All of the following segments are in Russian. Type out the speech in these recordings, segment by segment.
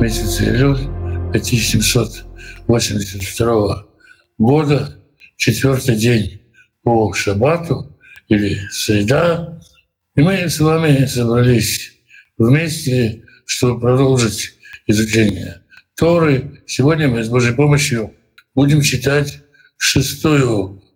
месяц Элюль 1782 года, четвертый день по шаббату или среда. И мы с вами собрались вместе, чтобы продолжить изучение Торы. Сегодня мы с Божьей помощью будем читать 6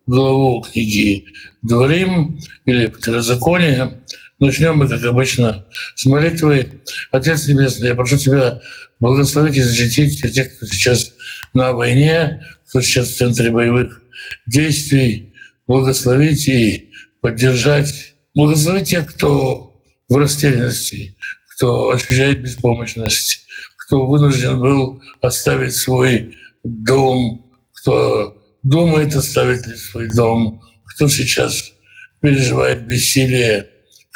главу книги «Дварим» или «Второзаконие». Начнем мы, как обычно, с молитвы. Отец Небесный, я прошу Тебя благословить и защитить тех, кто сейчас на войне, кто сейчас в центре боевых действий. Благословить и поддержать. Благословить тех, кто в растерянности, кто ощущает беспомощность, кто вынужден был оставить свой дом, кто думает оставить ли свой дом, кто сейчас переживает бессилие,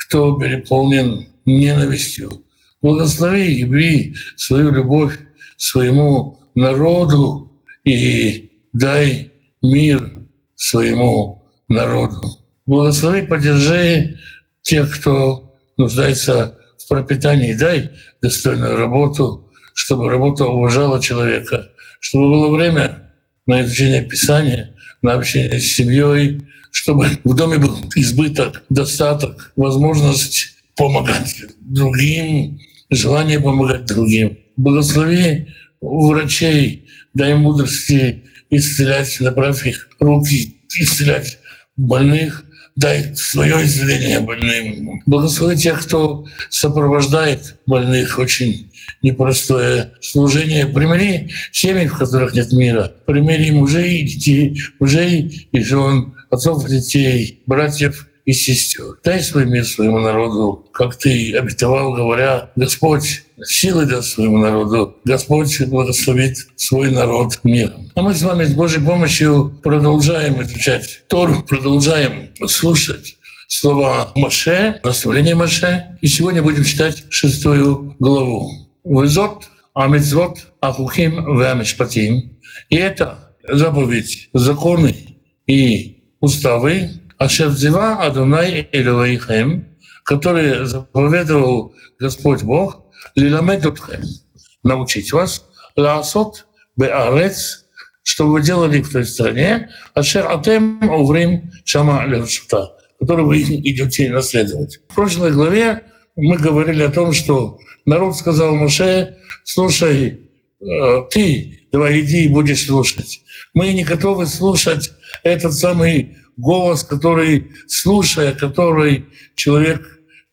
кто переполнен ненавистью. Благослови и яви свою любовь своему народу и дай мир своему народу. Благослови, поддержи тех, кто нуждается в пропитании. Дай достойную работу, чтобы работа уважала человека, чтобы было время на изучение Писания, на общение с семьей, чтобы в доме был избыток, достаток, возможность помогать другим, желание помогать другим. Благослови врачей, дай мудрости исцелять, направь их руки, исцелять больных, дай свое исцеление больным. Благослови тех, кто сопровождает больных, очень непростое служение. Примири семьи, в которых нет мира. Примири мужей и детей, мужей и жен, отцов и детей, братьев и сестер. Дай свой мир своему народу, как Ты обетовал, говоря: «Господь силы даст своему народу, Господь благословит свой народ миром». А мы с вами с Божьей помощью продолжаем изучать Тору, продолжаем слушать слова Моше, наставление Моше. И сегодня будем читать 6 главу. «Везот амицвот ахухим вэмешпатим». И это заповедь, законы и уставы, «Ашевзева Адунай Элуэйну», которые заповедовал Господь Бог, «Лиламедутхэм», научить вас, «Лаасот беарец», что вы делали в той стране, «Ашер атем уврим шама лершута», которую вы идете наследовать. В прошлой главе мы говорили о том, что народ сказал Моше: «Слушай, ты давай иди и будешь слушать. Мы не готовы слушать этот самый голос, который, слушая который, человек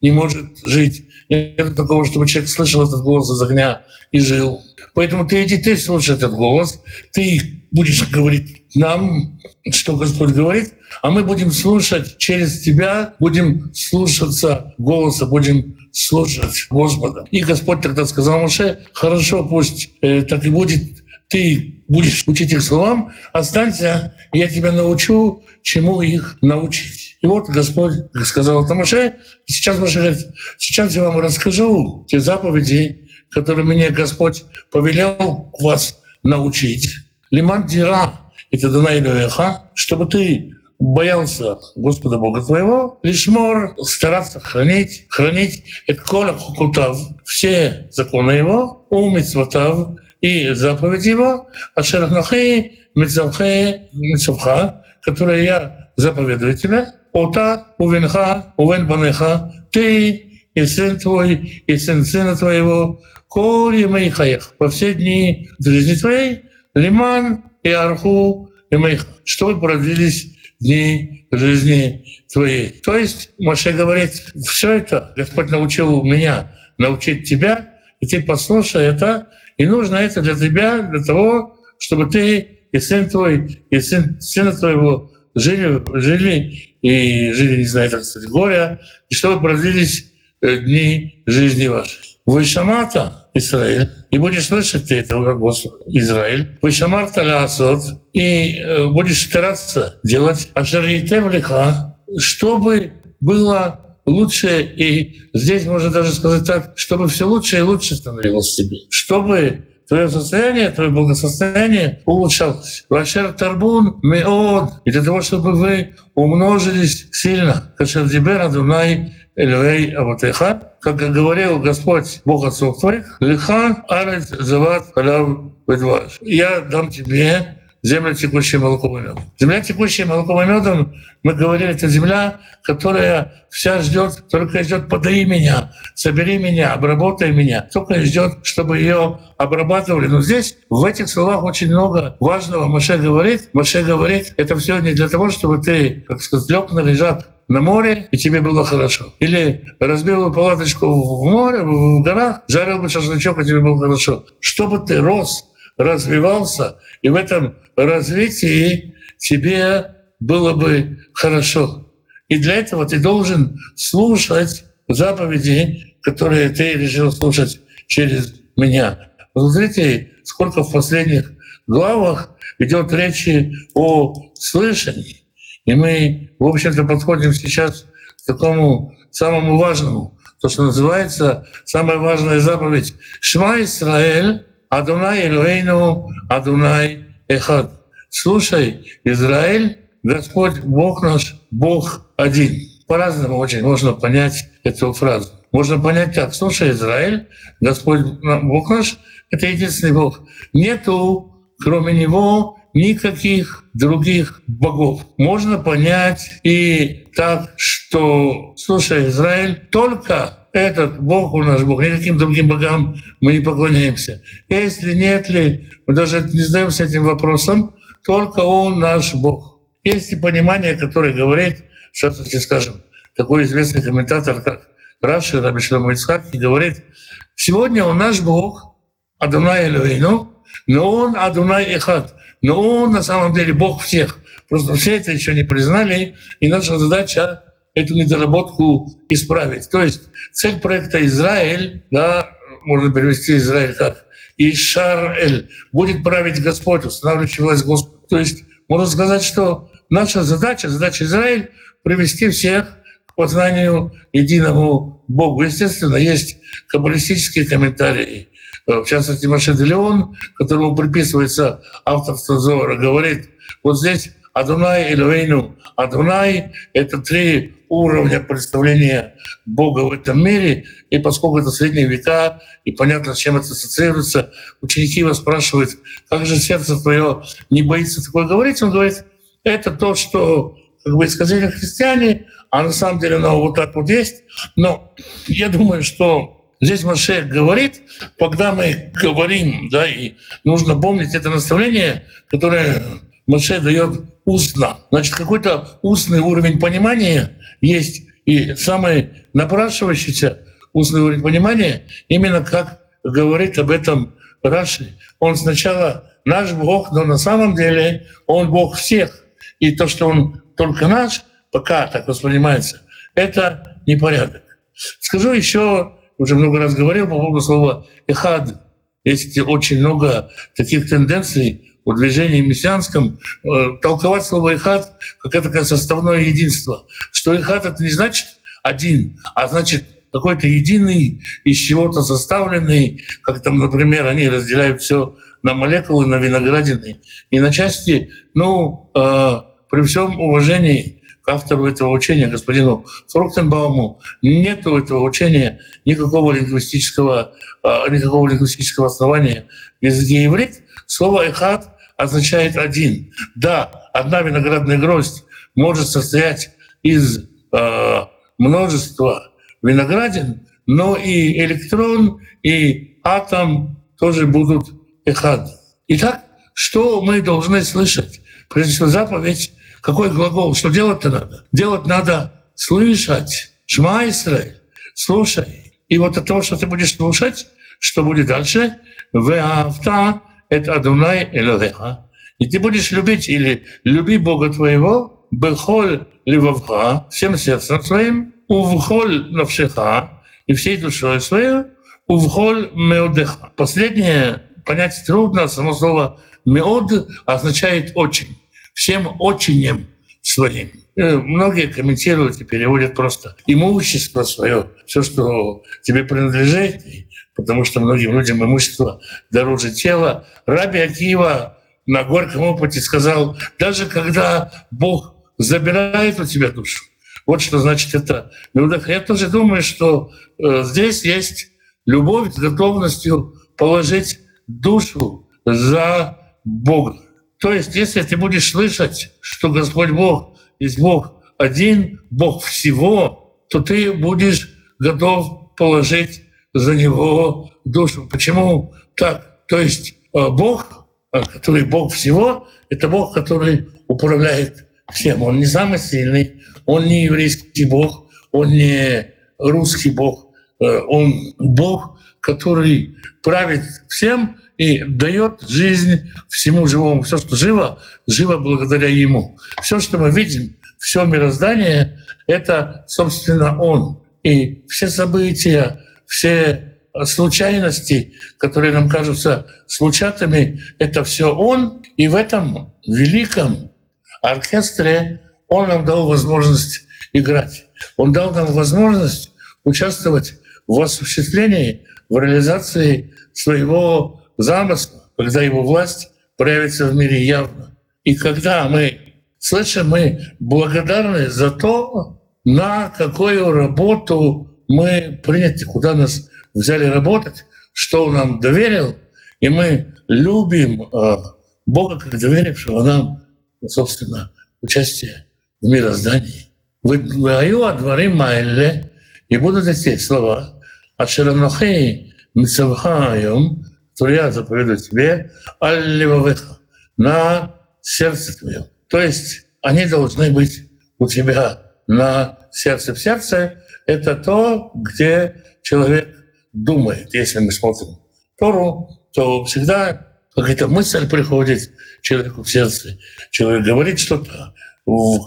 не может жить. Нет такого, чтобы человек слышал этот голос из огня и жил. Поэтому ты иди, ты слушай этот голос, ты будешь говорить нам, что Господь говорит, а мы будем слушать через тебя, будем слушаться голоса, будем слушать Господа». И Господь тогда сказал Моше: «Хорошо, пусть так и будет. Ты будешь учить их словам, останься, я тебя научу, чему их научить». И вот Господь сказал это Моше. Сейчас Моше говорит: «Сейчас я вам расскажу те заповеди, которые мне Господь повелел вас научить. Лиман дира и Адунай Элуэйха, чтобы ты боялся Господа Бога твоего, лишь мор стараться хранить эт кола хукутав, все законы его, умицватав, и заповедь его, «Ашер анухи мицавха», которую я заповедую тебе, «Ота увенха увен банеха», ты и сын твой, и сын сына твоего, «Коль емей хаех», во все дни жизни твоей, «Лиман и арху емей», что продлились дни жизни твоей. То есть Моше говорит: все это Господь научил меня научить тебя, и ты послушай это, и нужно это для тебя, для того, чтобы ты и сын твой, и сын сына твоего жили, не знаю, так сказать, горя, и чтобы продлились дни жизни вашей. «Вышамата, Израиль», и будешь слышать ты этого Господа, Израиль, «Вышамарта лаасот», и будешь стараться делать, «Ашаритем лиха», чтобы было лучше, и здесь можно даже сказать так, чтобы все лучше и лучше становилось тебе, чтобы твое состояние, твое благосостояние улучшалось. «Вашер тарбун меод», и для того, чтобы вы умножились сильно. «Кашер дибер Адунай Элуэй авотеха», как и говорил Господь Бог отцов твоих, лиха арец зават халав бедваш. Я дам тебе землю, текущую молоком и медом. Земля, текущая молоком и медом, мы говорили, это земля, которая вся ждет, только ждет, подай меня, собери меня, обработай меня, только ждет, чтобы ее обрабатывали. Но здесь в этих словах очень много важного. Моше говорит, это все не для того, чтобы ты, как сказать, лег на лежак на море, и тебе было хорошо. Или разбил бы палаточку в море, в горах, жарил бы шашлычок, и тебе было хорошо. Чтобы ты рос, развивался, и в этом развитии тебе было бы хорошо. И для этого ты должен слушать заповеди, которые ты решил слушать через меня. Посмотрите, сколько в последних главах идет речи о слышании. И мы, в общем-то, подходим сейчас к такому самому важному, то, что называется самая важная заповедь. «Шма Исраэль, Адунай Элуэйну, Адунай Эхад». «Слушай, Израиль, Господь Бог наш, Бог один». По-разному очень можно понять эту фразу. Можно понять так: «Слушай, Израиль, Господь Бог наш, это единственный Бог. Нету, кроме Него, никаких других богов». Можно понять и так, что «Слушай, Израиль, только этот Бог у нас Бог, никаким другим богам мы не поклоняемся. Если нет ли, мы даже не задаемся этим вопросом, только Он наш Бог». Есть и понимание, которое говорит, сейчас таки скажем, такой известный комментатор, как Раши, Рабишла Моисхат, говорит: «Сегодня Он наш Бог, Адунай Элуэйну, но Он Адунай Эхад». Но Он на самом деле Бог всех. Просто все это еще не признали, и наша задача эту недоработку исправить. То есть цель проекта «Израиль», да, можно перевести «Израиль» как «Ишар-эль», будет править Господь, устанавливающий власть Господа. То есть можно сказать, что наша задача, задача «Израиль» — привести всех к познанию единому Богу. Естественно, есть каббалистические комментарии. В частности, Моше де Леон, которому приписывается авторство Зоара, говорит: вот здесь Адунай Элуэйну, Адунай — это три уровня представления Бога в этом мире. И поскольку это средние века, и понятно, с чем это ассоциируется, ученики его спрашивают: как же сердце твое не боится такое говорить? Он говорит: это то, что, как бы, исказили христиане, а на самом деле оно вот так вот есть. Но я думаю, что здесь Моше говорит, когда мы говорим, да, и нужно помнить это наставление, которое Моше дает устно. Значит, какой-то устный уровень понимания есть, и самый напрашивающийся устный уровень понимания, именно как говорит об этом Раши. Он сначала наш Бог, но на самом деле Он Бог всех. И то, что Он только наш, пока так воспринимается, это непорядок. Скажу еще, уже много раз говорил по поводу слова «эхад». Есть очень много таких тенденций у движения мессианском толковать слово «эхад» как это такое составное единство. Что «эхад» — это не значит «один», а значит какой-то единый, из чего-то составленный, как там, например, они разделяют все на молекулы, на виноградины и на части. Ну, при всем уважении к автору этого учения, господину Фруктенбауму, нет у этого учения никакого лингвистического основания в языке иврит. Слово «эхад» означает «один». Да, одна виноградная гроздь может состоять из множества виноградин, но и электрон, и атом тоже будут «эхад». Итак, что мы должны слышать? Прежде всего, заповедь. Какой глагол? Что делать-то надо? Делать надо слышать. Шма Исраэль, слушай. И вот от того, что ты будешь слушать, что будет дальше? Веавта эт Адунай Элоэха. И ты будешь любить, или люби Бога твоего, бехоль левавха, всем сердцем своим, увхоль навшиха, и всей душой своей, увхоль меодеха. Последнее понять трудно, само слово «меод» означает «очень». Всем очинем своим. Многие комментируют и переводят просто имущество свое, все, что тебе принадлежит, потому что многим людям имущество дороже тела. Раби Акива на горьком опыте сказал: даже когда Бог забирает у тебя душу, Вот что значит это. Я тоже думаю, что здесь есть любовь с готовностью положить душу за Бога. То есть, если ты будешь слышать, что Господь Бог есть Бог один, Бог всего, то ты будешь готов положить за Него душу. Почему так? То есть Бог, который Бог всего, это Бог, который управляет всем. Он не самый сильный, он не еврейский Бог, он не русский Бог, он Бог, который правит всем и дает жизнь всему живому. Все, что живо, живо благодаря Ему. Все, что мы видим, все мироздание — это, собственно, Он. И все события, все случайности, которые нам кажутся случайными, это все Он. И в этом великом оркестре Он нам дал возможность играть. Он дал нам возможность участвовать в осуществлении, в реализации своего замысла, когда его власть проявится в мире явно. И когда мы слышим, мы благодарны за то, на какую работу мы приняты, куда нас взяли работать, что он нам доверил. И мы любим Бога, как доверившего нам, собственно, участие в мироздании. И будут эти слова «Ашеранохи митсавхаем», которые я заповедую тебе, «Аллевавеха», на сердце твоем. То есть они должны быть у тебя на сердце. В сердце — это то, где человек думает. Если мы смотрим Тору, то всегда какая-то мысль приходит человеку в сердце. Человек говорит что-то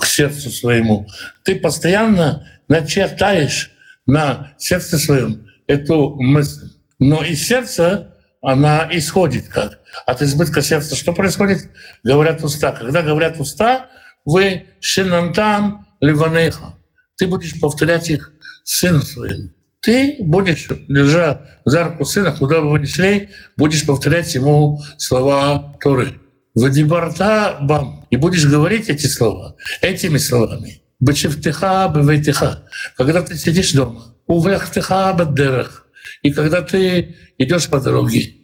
к сердцу своему. Ты постоянно начертаешь на сердце своем эту мысль. Но из сердца она исходит как? От избытка сердца что происходит? Говорят уста. Когда говорят уста, вы «шинантам ливанеха». Ты будешь повторять их сыну своему. Ты будешь, держа за руку сына, куда бы вы ни шли, будешь повторять ему слова Торы. «Вадибарта бам». И будешь говорить эти слова, этими словами. «Бачевтиха бевейтиха». Когда ты сидишь дома. «Увляхтиха баддерах». И когда ты идешь по дороге,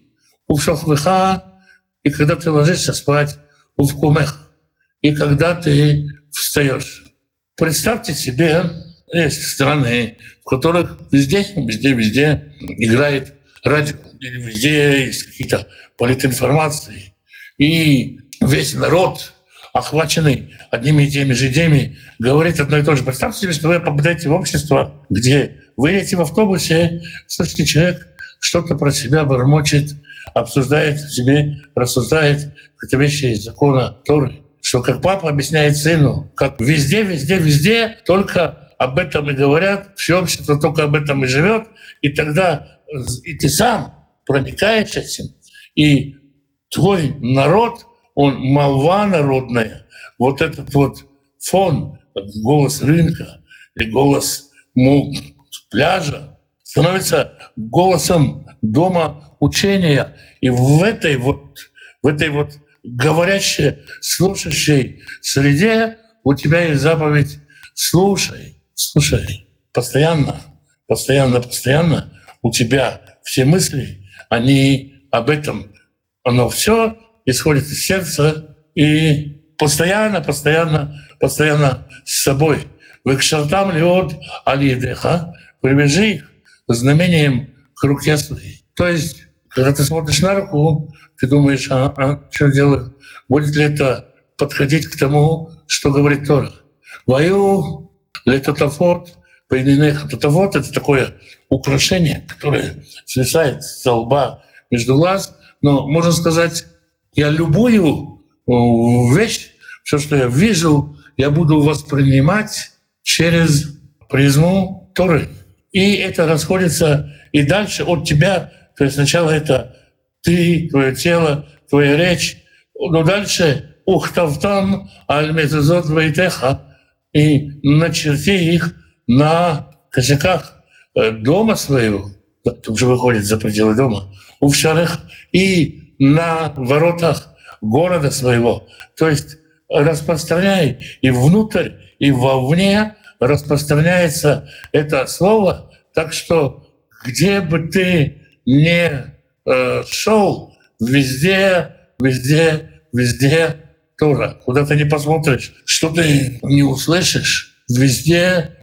увшохвыха, и когда ты ложишься спать, увкумех, и когда ты встаешь. Представьте себе, есть страны, в которых везде играет радио, везде есть какие-то политинформации, и весь народ, охваченный одними и теми же идеями, говорит одно и то же. Представьте себе, что вы попадаете в общество, где вы едете в автобусе, слышите, человек что-то про себя бормочет, обсуждает в себе, рассуждает какие-то вещи из закона Торы, что как папа объясняет сыну, как везде только об этом и говорят, все общество только об этом и живет, и тогда и ты сам проникаешь этим, и твой народ, он молва народная, вот этот вот фон, голос рынка и голос пляжа становится голосом дома учения. И в этой вот говорящей, слушающей среде у тебя есть заповедь «Слушай, слушай». Постоянно у тебя все мысли, они об этом. Оно все исходит из сердца и постоянно с собой. «Векшартам лиот алиедеха», привяжи их знамением к руке своей. То есть, когда ты смотришь на руку, ты думаешь, что делать? Будет ли это подходить к тому, что говорит Тора? «Вою летотафот пейнинеха». Тотафот — это такое украшение, которое свисает с лба между глаз. Но можно сказать, я любую вещь, все, что я вижу, я буду воспринимать через призму Торы. И это расходится и дальше от тебя. То есть сначала это ты, твое тело, твоя речь, но дальше «Ухтавтам аль-метазот вейтеха», и начерти их на косяках дома своего, тут же выходит за пределы дома, «Увшарых», и на воротах города своего. То есть распространяй и внутрь, и вовне распространяется это слово, так что где бы ты ни шел, везде Тора. Куда ты не посмотришь, что ты не услышишь, везде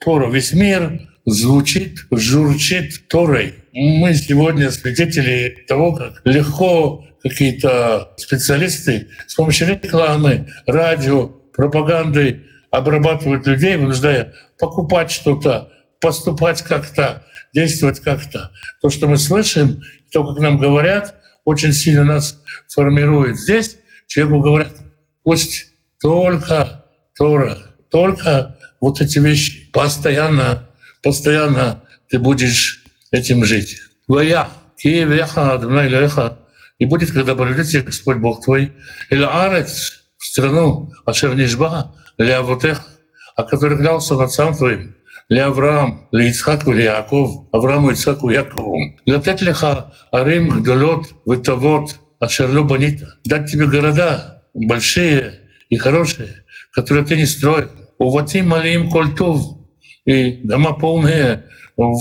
Тора. Весь мир звучит, журчит Торой. Мы сегодня свидетели того, как легко какие-то специалисты с помощью рекламы, радио, пропаганды обрабатывают людей, вынуждая покупать что-то, поступать как-то, действовать как-то. То, что мы слышим, то, как нам говорят, очень сильно нас формирует. Здесь человеку говорят: пусть только Тора, только вот эти вещи. Постоянно ты будешь этим жить. И будет, когда придет тебе Господь Бог твой, Эль-Арец, в страну, Ашер Нишба, Леавотех, о которой клялся над сам твоим, Леавраам, Леицхаку, Леаков, Аврааму, Ицхаку, Якову, Лететлиха, Арим, Гдолот, Витавот, Ашерлю Банита, дать тебе города большие и хорошие, которые ты не строил, Увати Малиим Кольтов, и дома полные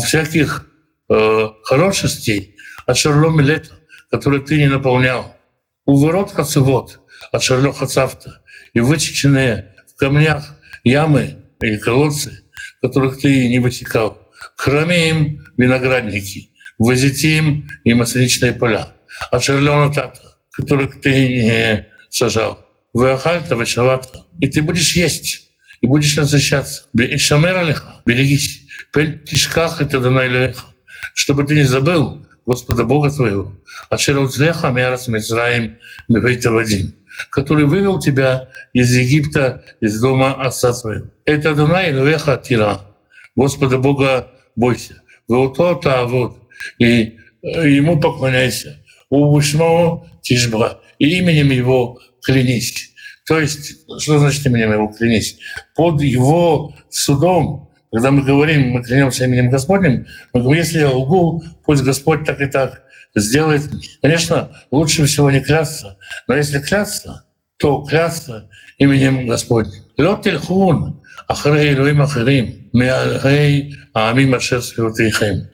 всяких хорошестей, Ашерлю Милета, которые ты не наполнял. У ворот хацевод, от шарлёх хацавта, и высеченные в камнях ямы или колодцы, которых ты не высекал. Храми им виноградники, возите им и масличные поля, от шарлёна тата, которых ты не сажал. Веахальта, вешавата, и ты будешь есть, и будешь насыщаться. Бешамералиха, берегись, пельтишках это данайлеха, чтобы ты не забыл Господа Бога твоего, Ашерудзлеха Мерас Мицраим Мевейтавадим, который вывел тебя из Египта, из дома отца твоего. Это Адунай Элуэйну Тира, Господа Бога бойся, Веутота Авод, и Ему поклоняйся, Увышмао Тишба, и именем Его клянись. То есть, что значит именем Его клянись? Под Его судом, когда мы говорим, мы клянемся именем Господним, мы говорим, если я лгу, пусть Господь так и так сделает. Конечно, лучше всего не клясться, но если клясться, то клясться именем Господним.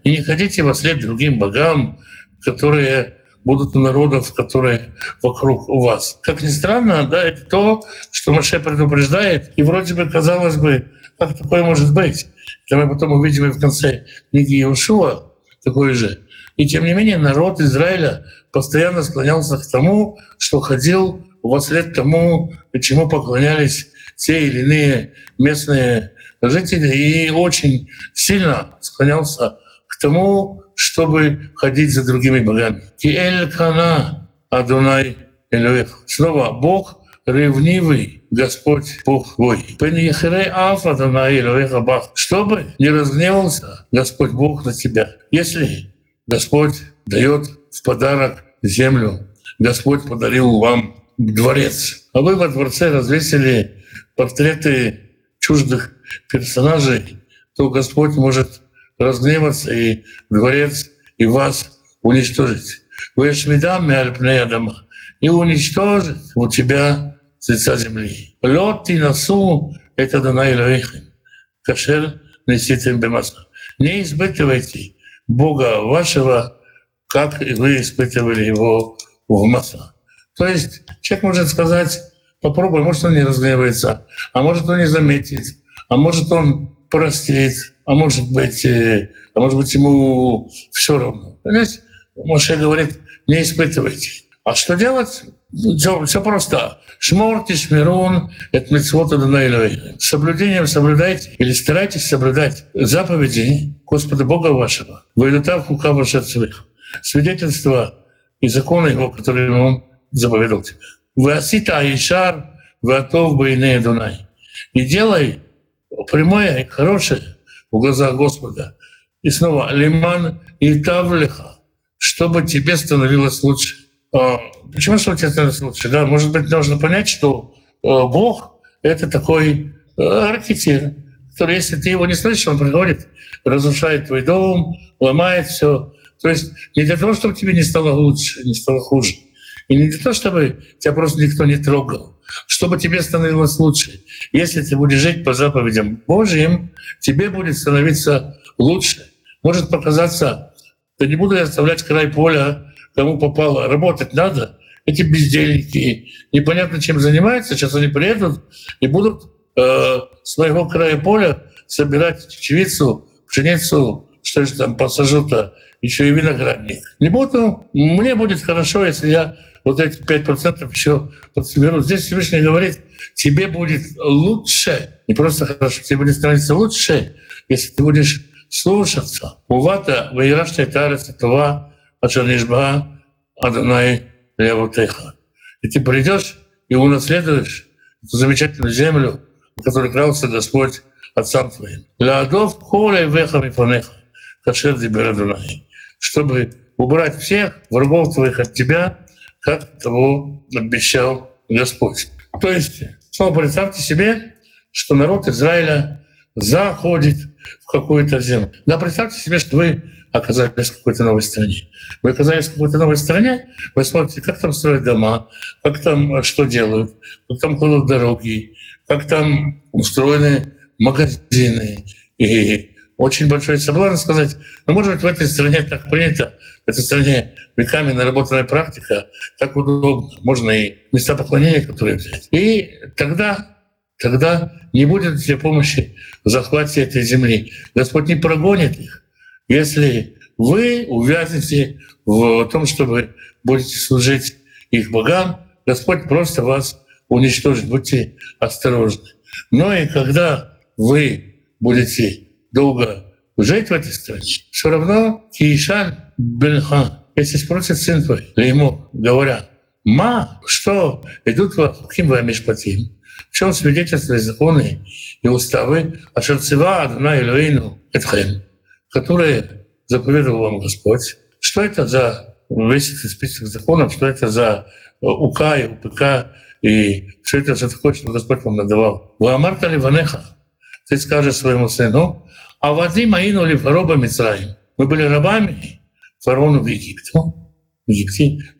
И не ходите во след другим богам, которые будут у народов, которые вокруг у вас. Как ни странно, да, это то, что Моше предупреждает, и вроде бы, казалось бы, как такое может быть? Это мы потом увидим и в конце книги Йоушуа, такое же. И тем не менее народ Израиля постоянно склонялся к тому, что ходил во след тому, чему поклонялись те или иные местные жители, и очень сильно склонялся к тому, чтобы ходить за другими богами. «Киэль кана Адунай Элуэйну». Снова Бог ревнивый, Господь Бог твой. «Пен яхирей аф Адунай Элуэйну бах». Чтобы не разгневался Господь Бог на тебя. Если Господь дает в подарок землю, Господь подарил вам дворец, а вы во дворце развесили портреты чуждых персонажей, то Господь может разгневаться и дворец, и вас уничтожить. И уничтожить у тебя с лица земли. Лёд и носу — это Адунай Элуэйну. Кашер неситем бемаса. Не испытывайте Бога вашего, как вы испытывали его в масса. То есть человек может сказать: попробуй, может, он не разгневается, а может, он не заметит, а может, он простит, а может быть, ему все равно. Понимаете? Моше говорит: не испытывайте. А что делать? Все просто. Шморти, шмирун, это митцвот Адунай Элуэйну. Соблюдением соблюдайте или старайтесь соблюдать заповеди Господа Бога вашего, войдута в хука ваших цвых, свидетельства и законы Его, которые Он заповедал тебе. Васита Ишар, ватов бейне Дунай. И делай прямое и хорошее в глазах Господа. И снова лиман и тавлиха, чтобы тебе становилось лучше. Почему что у тебя становится лучше? Да, может быть, нужно понять, что Бог — это такой ракетир, который, если ты его не слышишь, он приходит, разрушает твой дом, ломает все. То есть не для того, чтобы тебе не стало лучше, не стало хуже. И не для того, чтобы тебя просто никто не трогал, чтобы тебе становилось лучше. Если ты будешь жить по заповедям Божьим, тебе будет становиться лучше. Может показаться, да не буду я оставлять край поля, кому попало, работать надо. Эти бездельники непонятно чем занимаются, сейчас они приедут и будут своего края поля собирать чечевицу, пшеницу, что же там посажу-то, еще и виноградник. Не буду, мне будет хорошо, если я вот эти 5% еще подсоберу. Здесь Всевышний говорит, тебе будет лучше, не просто хорошо, тебе будет становиться лучше, если ты будешь слушаться. Увата ваираштай тарец това ашанишба Адунай Эхад. И ты придешь и унаследуешь эту замечательную землю, в которой крался Господь отцам твоим. Лаадов холе веха мифанеха кашер дибер Адунай. Чтобы убрать всех врагов твоих от тебя, как того обещал Господь. То есть, снова представьте себе, что народ Израиля заходит в какую-то землю. Да, представьте себе, что вы оказались в какой-то новой стране. Вы оказались в какой-то новой стране, вы смотрите, как там строят дома, как там что делают, как там кладут дороги, как там устроены магазины. И очень большой соблазн сказать, ну, может быть, в этой стране так принято, в этой стране веками наработанная практика, так удобно, можно и места поклонения, которые взять. И тогда не будет тебе помощи в захвате этой земли. Господь не прогонит их, если вы увязнете в том, что вы будете служить их богам. Господь просто вас уничтожит. Будьте осторожны. Но и когда вы будете долго жить в этой стране, все равно Ишар-эль, если спросит сын твой, ему говорят, «Ма, что идут в ахухим вэмешпатим?» В чем свидетельство и законы, и уставы, ашерцева Адунай Элуэйну этхэм, которые заповедовал вам Господь. Что это за весь этот список законов, что это за УК и УПК, и что это за такое, что Господь вам надавал? Ваамарта ливанеха, ты скажешь своему сыну, «Авади маину лифароба Мицраим». Мы были рабами фараону в Египте,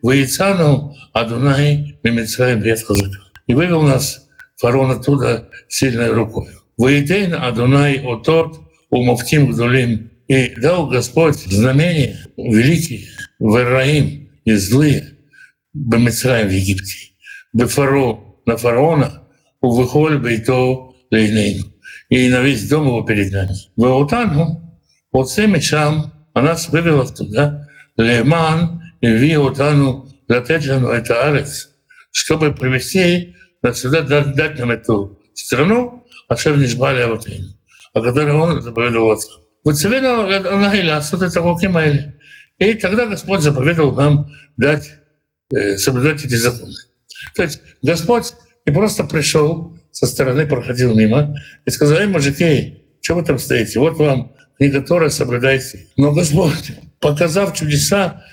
«Ваицану Адунай мимицраим бьет-хазака». И вывел нас фараон оттуда сильной рукой. «Ваидейн Адунай отот умовтим гдулим». И дал Господь знамения великие вэраим и злые бэмицраим в Египте. Бэфаро на фараона увыхоль бэйто лейнейн. И на весь дом его перед нами. «Ваотану отцем и шам». А нас вывел оттуда. «Леман и виотану латеджану это арец». Чтобы привести нас сюда, дать нам эту страну, а шеф не жбали аватейну, о которой он заповедовал отца. И тогда Господь заповедовал нам дать, соблюдать эти законы. То есть Господь не просто пришел со стороны, проходил мимо и сказал, «Эй, мужики, что вы там стоите? Вот вам книга Торы, соблюдайте». Но Господь, показав чудеса,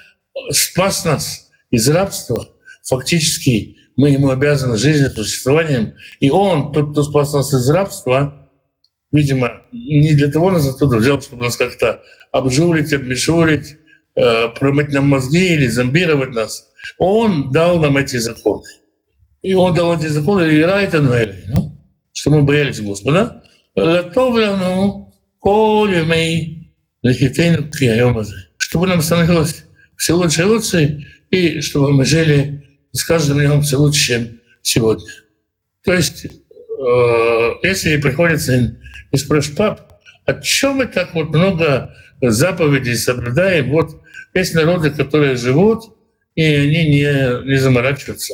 спас нас из рабства. Фактически мы Ему обязаны жизнью, существованием. И Он, тот, кто спас нас из рабства, видимо, не для того нас оттуда взял, чтобы нас как-то обжулить, обмешурить, промыть нам мозги или зомбировать нас. Он дал нам эти законы. И Он дал эти законы, и что мы боялись Господа. Чтобы нам становилось все лучше и лучше, и чтобы мы жили с каждым днем все лучше, чем сегодня. То есть, если приходит сын и спрашивает, пап, о чем мы так вот много заповедей соблюдаем? Вот есть народы, которые живут, и они не заморачиваются,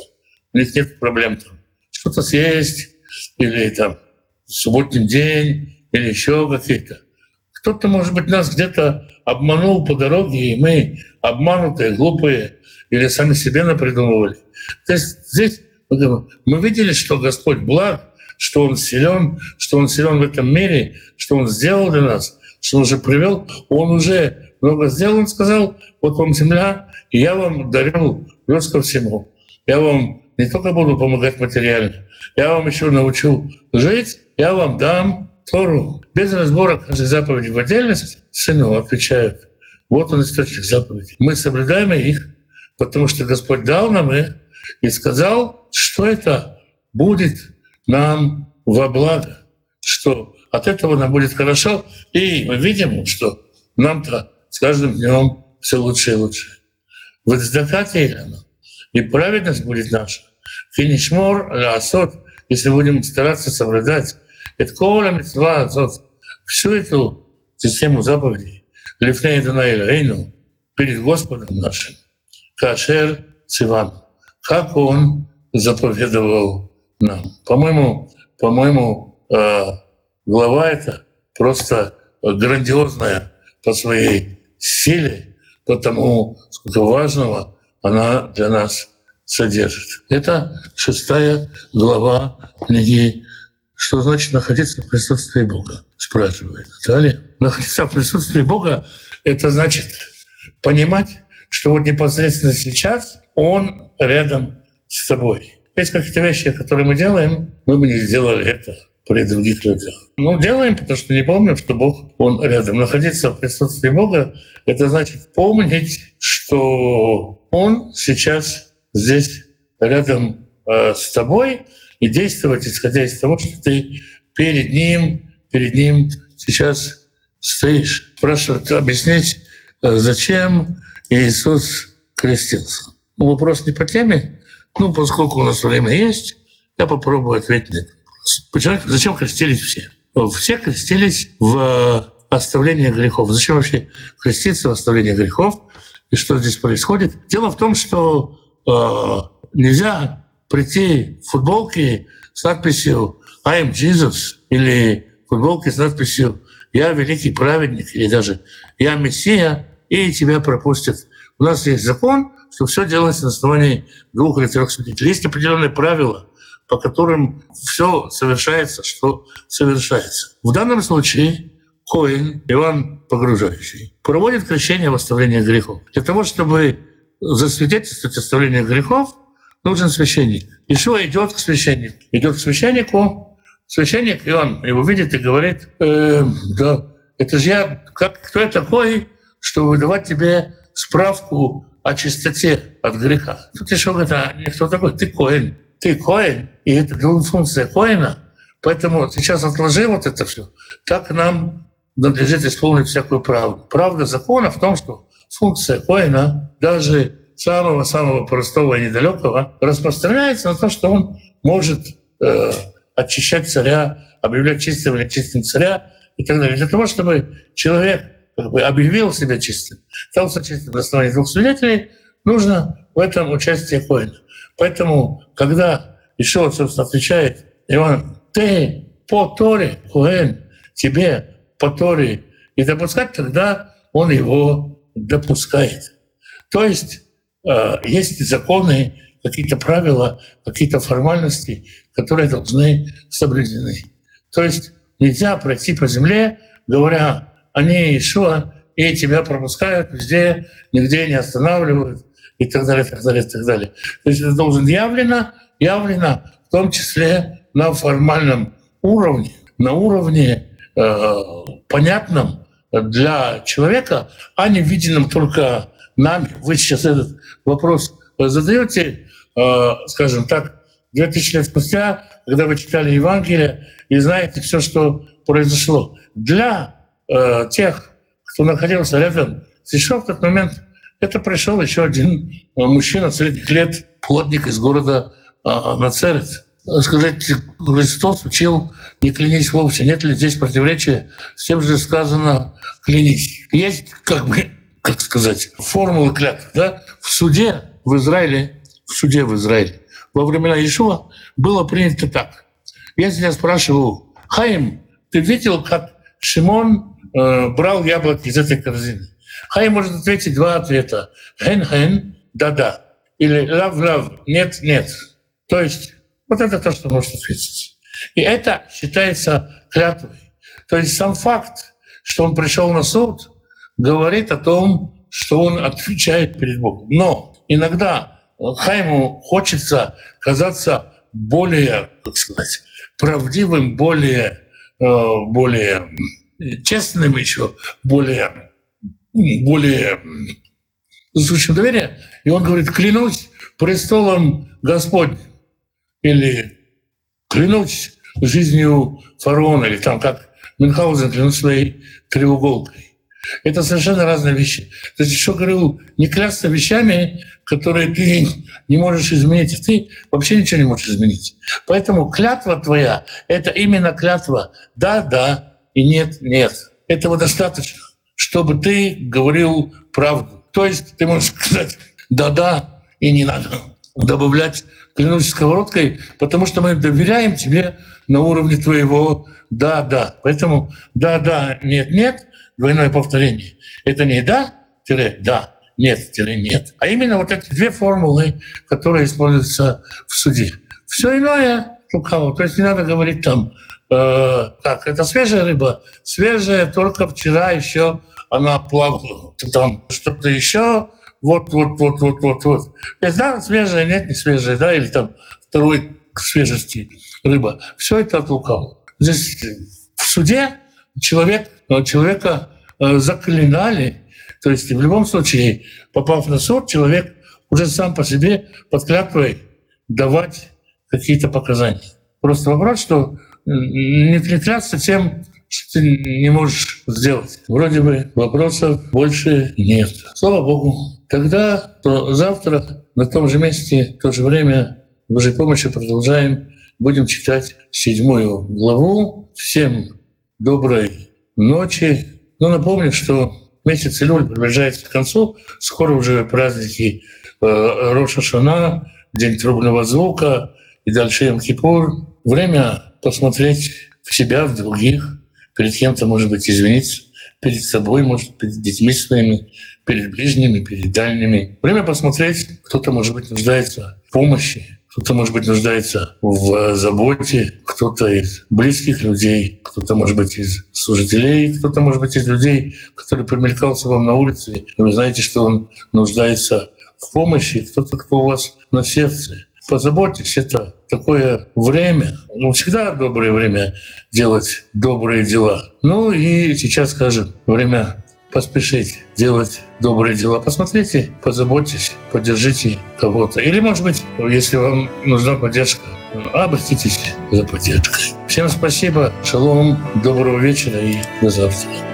у них нет проблем там. Что-то съесть, или там субботний день, или еще какие-то. Кто-то, может быть, нас где-то обманул по дороге, и мы обманутые, глупые, или сами себе напридумывали. То есть здесь мы видели, что Господь благ, что Он силен в этом мире, что Он сделал для нас, что Он уже привел, Он уже много сделал, Он сказал, вот вам земля, и я вам дарю плюс ко всему. Я вам не только буду помогать материально, я вам еще научу жить, я вам дам Тору. Без разбора каждой заповеди в отдельности сыну отвечают. Вот он источник заповедей. Мы соблюдаем их, потому что Господь дал нам их и сказал, что это будет нам во благо, что от этого нам будет хорошо. И мы видим, что нам-то с каждым днем все лучше и лучше. В издакате и праведность будет наша. Финишмор, асот, если будем стараться соблюдать, это кола митцва асот, всю эту систему заповедей, лифней Адунай Элуэйну, перед Господом нашим, кашер циван, как Он заповедовал нам. По-моему, глава эта просто грандиозная по своей силе, потому сколько важного она для нас содержит. Это 6 глава книги. Что значит находиться в присутствии Бога? Спрашивает Наталья. Находиться в присутствии Бога — это значит понимать, что вот непосредственно сейчас Он рядом с тобой. Есть какие-то вещи, которые мы делаем, мы бы не сделали это при других людях. Ну, делаем, потому что не помним, что Бог, Он рядом. Находиться в присутствии Бога — это значит помнить, что Он сейчас здесь рядом с тобой, и действовать, исходя из того, что ты перед Ним сейчас стоишь. Спрашивают объяснить, зачем Иисус крестился. Ну, вопрос не по теме. Ну, поскольку у нас время есть, я попробую ответить на этот вопрос. Почему, зачем крестились все? Все крестились в оставлении грехов. Зачем вообще креститься в оставлении грехов? И что здесь происходит? Дело в том, что нельзя прийти в футболке с надписью «I am Jesus» или в футболке с надписью «Я великий праведник» или даже «Я Мессия», и тебя пропустят. У нас есть закон, что все делается на основании 2 или 3 свидетелей. Есть определенные правила, по которым все совершается, что совершается. В данном случае Коэн, Иоанн Погружающий, проводит крещение в оставлении грехов. Для того, чтобы засвидетельствовать оставление грехов, нужен священник. Ишуа идет к священнику. Священник Иоанн его видит и говорит: да, это же я, кто я такой, чтобы выдавать тебе справку о чистоте от греха? Тут еще говорит: а не кто такой, ты Коэн, и это функция Коэна, поэтому сейчас отложи вот это все. Так нам надлежит исполнить всякую правду. Правда закона в том, что функция Коэна, даже самого-самого простого и недалекого, распространяется на то, что он может очищать царя, объявлять чистым или нечистым царя и так далее. Для того, чтобы человек объявил себя чистым, стался чистым на основании 2 свидетелей, нужно в этом участие Коэна. Поэтому, когда Ишуа, собственно, отвечает: Иоанн, ты по Торе, Коэн, тебе по Торе не допускать, тогда он его допускает. То есть есть законы, какие-то правила, какие-то формальности, которые должны соблюдены. То есть нельзя пройти по земле, говоря: они Ишуа, и тебя пропускают везде, нигде не останавливают и так далее, так далее, так далее. То есть это должен явлено, в том числе на формальном уровне, на уровне понятном для человека, а не виденным только нами. Вы сейчас этот вопрос задаете, скажем так, 2000 лет спустя, когда вы читали Евангелие и знаете все, что произошло. Для тех, кто находился рядом с Ишуа в тот момент, это пришел еще один мужчина средних лет, плотник из города Нацарет. Сказать, Христос учил: не клянись вовсе. Нет ли здесь противоречия? С тем же сказано: клянись. Есть, формулы клятв. Да? В суде в Израиле во времена Иешуа было принято так. Если я спрашиваю: Хаим, ты видел, как Шимон брал яблоки из этой корзины? Хаим может ответить 2 ответа: хэн-хэн, да-да, или лав-лав, нет-нет. То есть вот это то, что можно ответить. И это считается клятвой. То есть сам факт, что он пришел на суд, говорит о том, что он отвечает перед Богом. Но иногда Хайму хочется казаться более, правдивым, более честным, еще более с случаем доверия. И он говорит: клянусь престолом Господним. Или клянусь жизнью фараона, или там как Мюнхгаузен, клянусь своей треуголкой. Это совершенно разные вещи. То есть еще говорю, не клясться вещами, которые ты не можешь изменить, и ты вообще ничего не можешь изменить. Поэтому клятва твоя — это именно клятва «да, да» и «нет, нет». Этого достаточно, чтобы ты говорил правду. То есть ты можешь сказать «да, да» и «не надо». Добавлять «клянусь сковородкой», потому что мы доверяем тебе на уровне твоего «да, да». Поэтому «да, да», «нет, нет». Двойное повторение. Это не «да», тире «да», «нет», тире «нет». А именно вот эти две формулы, которые используются в суде. Все иное — лукаво. То есть не надо говорить там «так, это свежая рыба, свежая, только вчера еще она плавала, там что-то еще, вот». То есть «да, свежая, нет, не свежая», да, или там «второй к свежести рыба». Все это от лукавого. Здесь в суде человека заклинали, то есть в любом случае, попав на суд, человек уже сам по себе под клятвой давать какие-то показания. Просто вопрос, что не клясться тем, что ты не можешь сделать. Вроде бы вопросов больше нет. Слава Богу. Тогда завтра на том же месте, в то же время, в же помощи продолжаем, будем читать 7 главу. Всем доброй ночи. Но напомню, что месяц Илюль приближается к концу. Скоро уже праздники Роша Шана, День трубного звука и дальше Йом Кипур. Время посмотреть в себя, в других, перед кем-то, может быть, извиниться, перед собой, может, перед детьми своими, перед ближними, перед дальними. Время посмотреть, кто-то, может быть, нуждается в помощи. Кто-то, может быть, нуждается в заботе, кто-то из близких людей, кто-то, может быть, из служителей, кто-то, может быть, из людей, который примелькался вам на улице, и вы знаете, что он нуждается в помощи, кто-то, кто у вас на сердце. Позаботьтесь, это такое время, всегда доброе время делать добрые дела. Ну и сейчас, скажем, время поспешите делать добрые дела. Посмотрите, позаботьтесь, поддержите кого-то. Или, может быть, если вам нужна поддержка, обратитесь за поддержкой. Всем спасибо, шалом, доброго вечера и до завтра.